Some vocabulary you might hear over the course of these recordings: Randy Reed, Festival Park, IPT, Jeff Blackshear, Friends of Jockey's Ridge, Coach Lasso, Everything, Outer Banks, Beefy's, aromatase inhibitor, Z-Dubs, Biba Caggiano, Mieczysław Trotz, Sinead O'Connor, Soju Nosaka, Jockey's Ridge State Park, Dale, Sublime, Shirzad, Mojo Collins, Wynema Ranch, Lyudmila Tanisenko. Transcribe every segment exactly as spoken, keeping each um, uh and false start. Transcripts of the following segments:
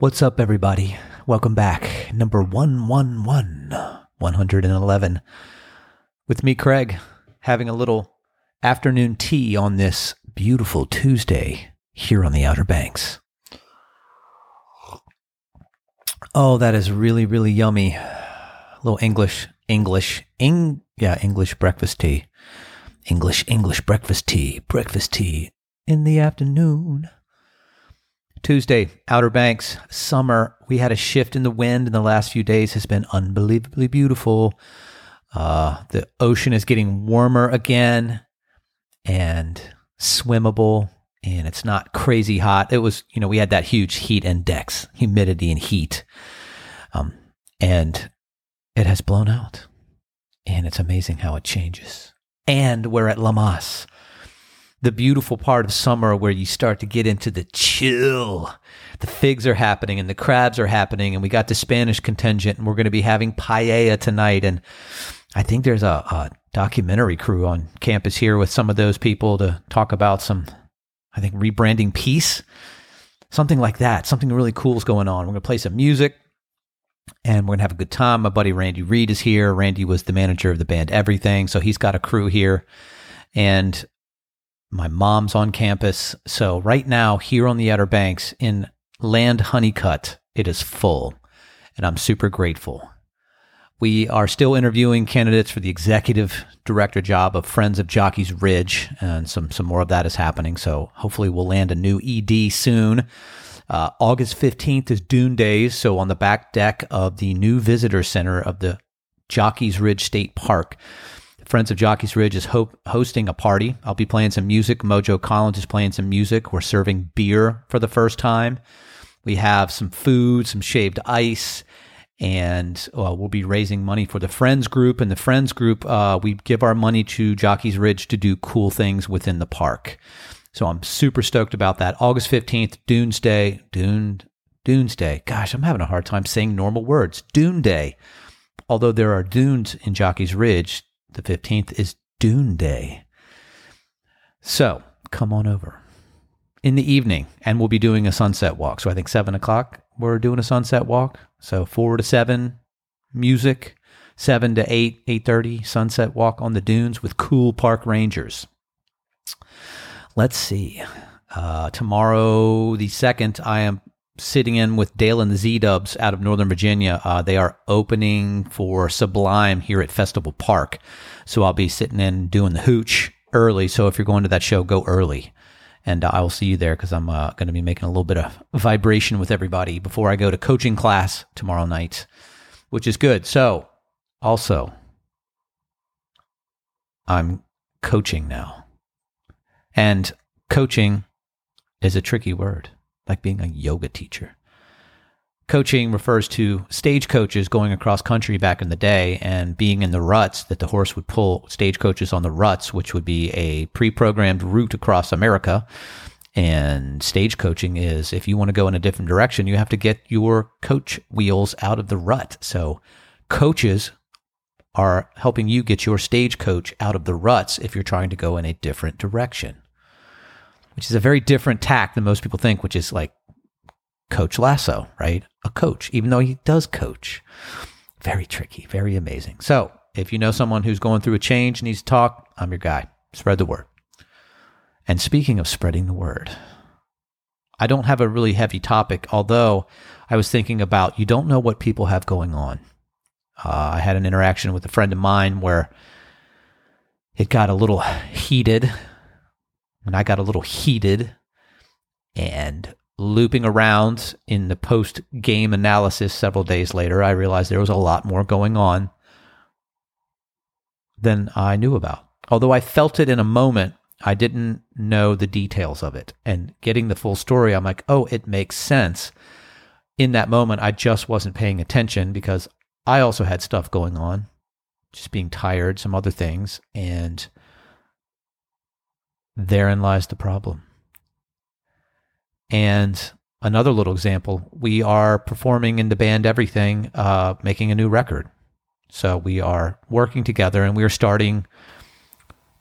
What's up, everybody? Welcome back. Number one eleven, one eleven. With me, Craig, having a little afternoon tea on this beautiful Tuesday here on the Outer Banks. Oh, that is really, really yummy. A little English, English, Eng, yeah, English breakfast tea. English, English breakfast tea, breakfast tea in the afternoon. Tuesday, Outer Banks, summer. We had a shift in the wind in the last few days. Has been unbelievably beautiful. Uh, the ocean is getting warmer again and swimmable, and it's not crazy hot. It was, you know, we had that huge heat index, humidity and heat, um, and it has blown out, and it's amazing how it changes. And we're at La Mas, the beautiful part of summer where you start to get into the chill. The figs are happening and the crabs are happening, and we got the Spanish contingent, and we're going to be having paella tonight. And I think there's a, a documentary crew on campus here with some of those people to talk about some, I think, rebranding peace, something like that. Something really cool is going on. We're going to play some music, and we're going to have a good time. My buddy Randy Reed is here. Randy was the manager of the band Everything, so he's got a crew here. And my mom's on campus. So right now, here on the Outer Banks in Land Honeycutt, it is full, and I'm super grateful. We are still interviewing candidates for the executive director job of Friends of Jockey's Ridge, and some, some more of that is happening. So hopefully we'll land a new E D soon. Uh, August fifteenth is Dune Days, so on the back deck of the new visitor center of the Jockey's Ridge State Park, Friends of Jockey's Ridge is ho- hosting a party. I'll be playing some music. Mojo Collins is playing some music. We're serving beer for the first time. We have some food, some shaved ice, and uh, we'll be raising money for the Friends group. And the Friends group, uh, we give our money to Jockey's Ridge to do cool things within the park. So I'm super stoked about that. August fifteenth, Dunes Day. Dune, Dunes Day. Gosh, I'm having a hard time saying normal words. Dune Day. Although there are dunes in Jockey's Ridge, the fifteenth is Dune Day. So come on over in the evening, and we'll be doing a sunset walk. So I think seven o'clock we're doing a sunset walk. So four to seven, music, seven to eight, eight thirty, sunset walk on the dunes with cool park rangers. Let's see. Uh, tomorrow, the second, I am sitting in with Dale and the Z-Dubs out of Northern Virginia. Uh, they are opening for Sublime here at Festival Park. So I'll be sitting in doing the hooch early. So if you're going to that show, go early. And I will see you there because I'm uh, going to be making a little bit of vibration with everybody before I go to coaching class tomorrow night, which is good. So also, I'm coaching now. And coaching is a tricky word, like being a yoga teacher. Coaching refers to stage coaches going across country back in the day and being in the ruts that the horse would pull, stage coaches on the ruts, which would be a pre-programmed route across America. And stage coaching is, if you want to go in a different direction, you have to get your coach wheels out of the rut. So coaches are helping you get your stage coach out of the ruts if you're trying to go in a different direction, which is a very different tack than most people think, which is like Coach Lasso, right? A coach, even though he does coach. Very tricky, very amazing. So if you know someone who's going through a change, needs to talk, I'm your guy. Spread the word. And speaking of spreading the word, I don't have a really heavy topic, although I was thinking about, you don't know what people have going on. Uh, I had an interaction with a friend of mine where it got a little heated. And I got a little heated, and looping around in the post-game analysis several days later, I realized there was a lot more going on than I knew about. Although I felt it in a moment, I didn't know the details of it. And getting the full story, I'm like, oh, it makes sense. In that moment, I just wasn't paying attention because I also had stuff going on, just being tired, some other things, and therein lies the problem. And another little example, we are performing in the band Everything, uh, making a new record. So we are working together, and we are starting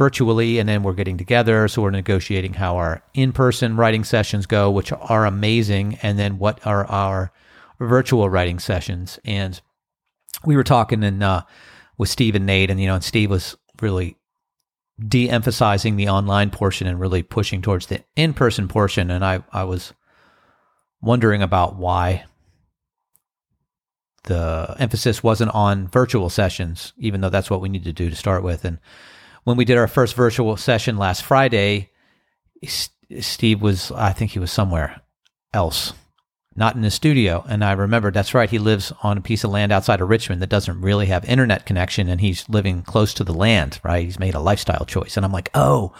virtually, and then we're getting together. So we're negotiating how our in-person writing sessions go, which are amazing, and then what are our virtual writing sessions. And we were talking in, uh, with Steve and Nate, and, you know, and Steve was really de-emphasizing the online portion and really pushing towards the in-person portion. And I, I was wondering about why the emphasis wasn't on virtual sessions, even though that's what we need to do to start with. And when we did our first virtual session last Friday, S- Steve was, I think he was somewhere else, not in the studio. And I remembered, that's right, he lives on a piece of land outside of Richmond that doesn't really have internet connection, and he's living close to the land, right? He's made a lifestyle choice. And I'm like, oh,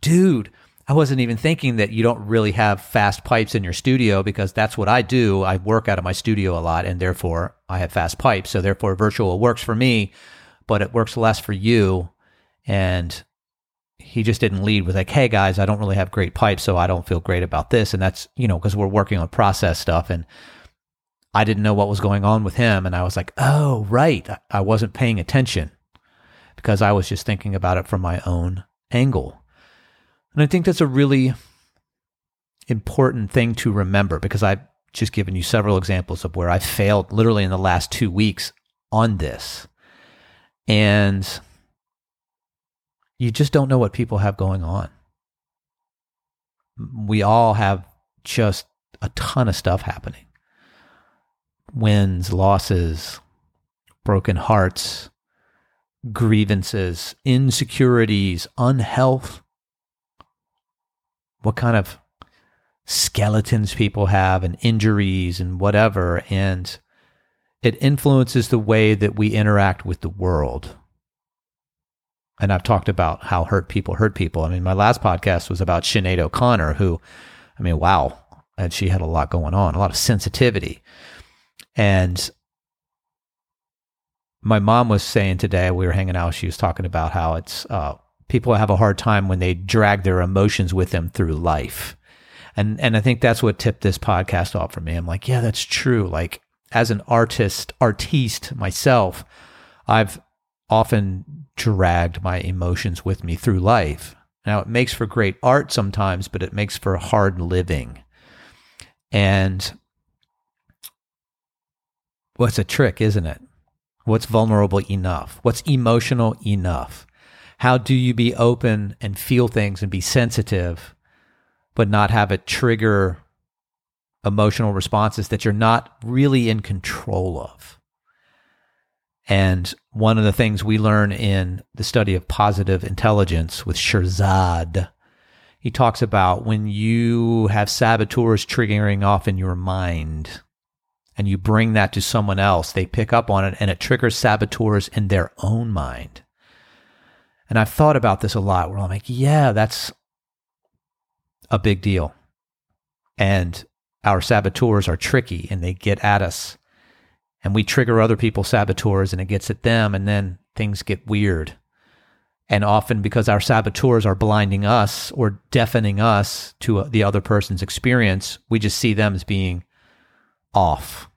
dude, I wasn't even thinking that you don't really have fast pipes in your studio, because that's what I do. I work out of my studio a lot, and therefore I have fast pipes. So therefore virtual works for me, but it works less for you. And he just didn't lead with like, hey guys, I don't really have great pipes, so I don't feel great about this. And that's, you know, because we're working on process stuff, and I didn't know what was going on with him. And I was like, oh, right. I wasn't paying attention because I was just thinking about it from my own angle. And I think that's a really important thing to remember, because I've just given you several examples of where I failed literally in the last two weeks on this. And you just don't know what people have going on. We all have just a ton of stuff happening. Wins, losses, broken hearts, grievances, insecurities, unhealth. What kind of skeletons people have, and injuries and whatever. And it influences the way that we interact with the world. And I've talked about how hurt people hurt people. I mean, my last podcast was about Sinead O'Connor, who, I mean, wow. And she had a lot going on, a lot of sensitivity. And my mom was saying today, we were hanging out, she was talking about how it's, uh, people have a hard time when they drag their emotions with them through life. And and I think that's what tipped this podcast off for me. I'm like, yeah, that's true. Like, as an artist, artiste myself, I've often dragged my emotions with me through life. Now, it makes for great art sometimes, but it makes for hard living. And what's a trick, isn't it? What's vulnerable enough? What's emotional enough? How do you be open and feel things and be sensitive, but not have it trigger emotional responses that you're not really in control of? And one of the things we learn in the study of positive intelligence with Shirzad, he talks about when you have saboteurs triggering off in your mind and you bring that to someone else, they pick up on it and it triggers saboteurs in their own mind. And I've thought about this a lot, where I'm like, yeah, that's a big deal. And our saboteurs are tricky, and they get at us. And we trigger other people's saboteurs, and it gets at them, and then things get weird. And often because our saboteurs are blinding us or deafening us to the other person's experience, we just see them as being off.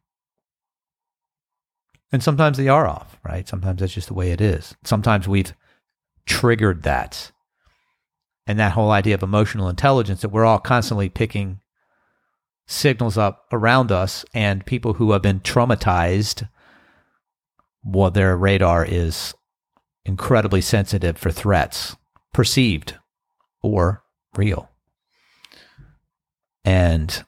And sometimes they are off, right? Sometimes that's just the way it is. Sometimes we've triggered that. And that whole idea of emotional intelligence, that we're all constantly picking signals up around us, and people who have been traumatized, well, their radar is incredibly sensitive for threats, perceived or real. And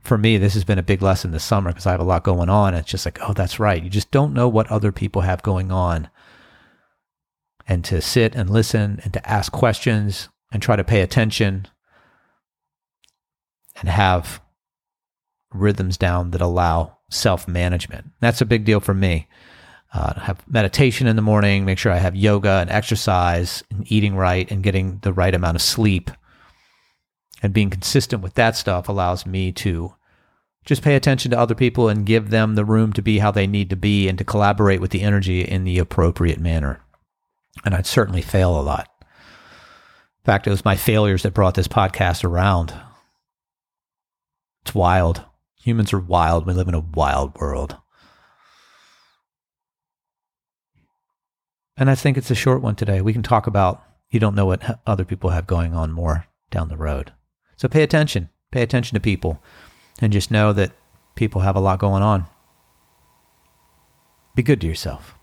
for me, this has been a big lesson this summer, because I have a lot going on. It's just like, oh, that's right. You just don't know what other people have going on. And to sit and listen and to ask questions and try to pay attention and have rhythms down that allow self-management. That's a big deal for me. Uh, have meditation in the morning, make sure I have yoga and exercise and eating right and getting the right amount of sleep. And being consistent with that stuff allows me to just pay attention to other people and give them the room to be how they need to be, and to collaborate with the energy in the appropriate manner. And I'd certainly fail a lot. In fact, it was my failures that brought this podcast around. It's wild. Humans are wild. We live in a wild world. And I think it's a short one today. We can talk about, you don't know what other people have going on more down the road. So pay attention. Pay attention to people. And just know that people have a lot going on. Be good to yourself.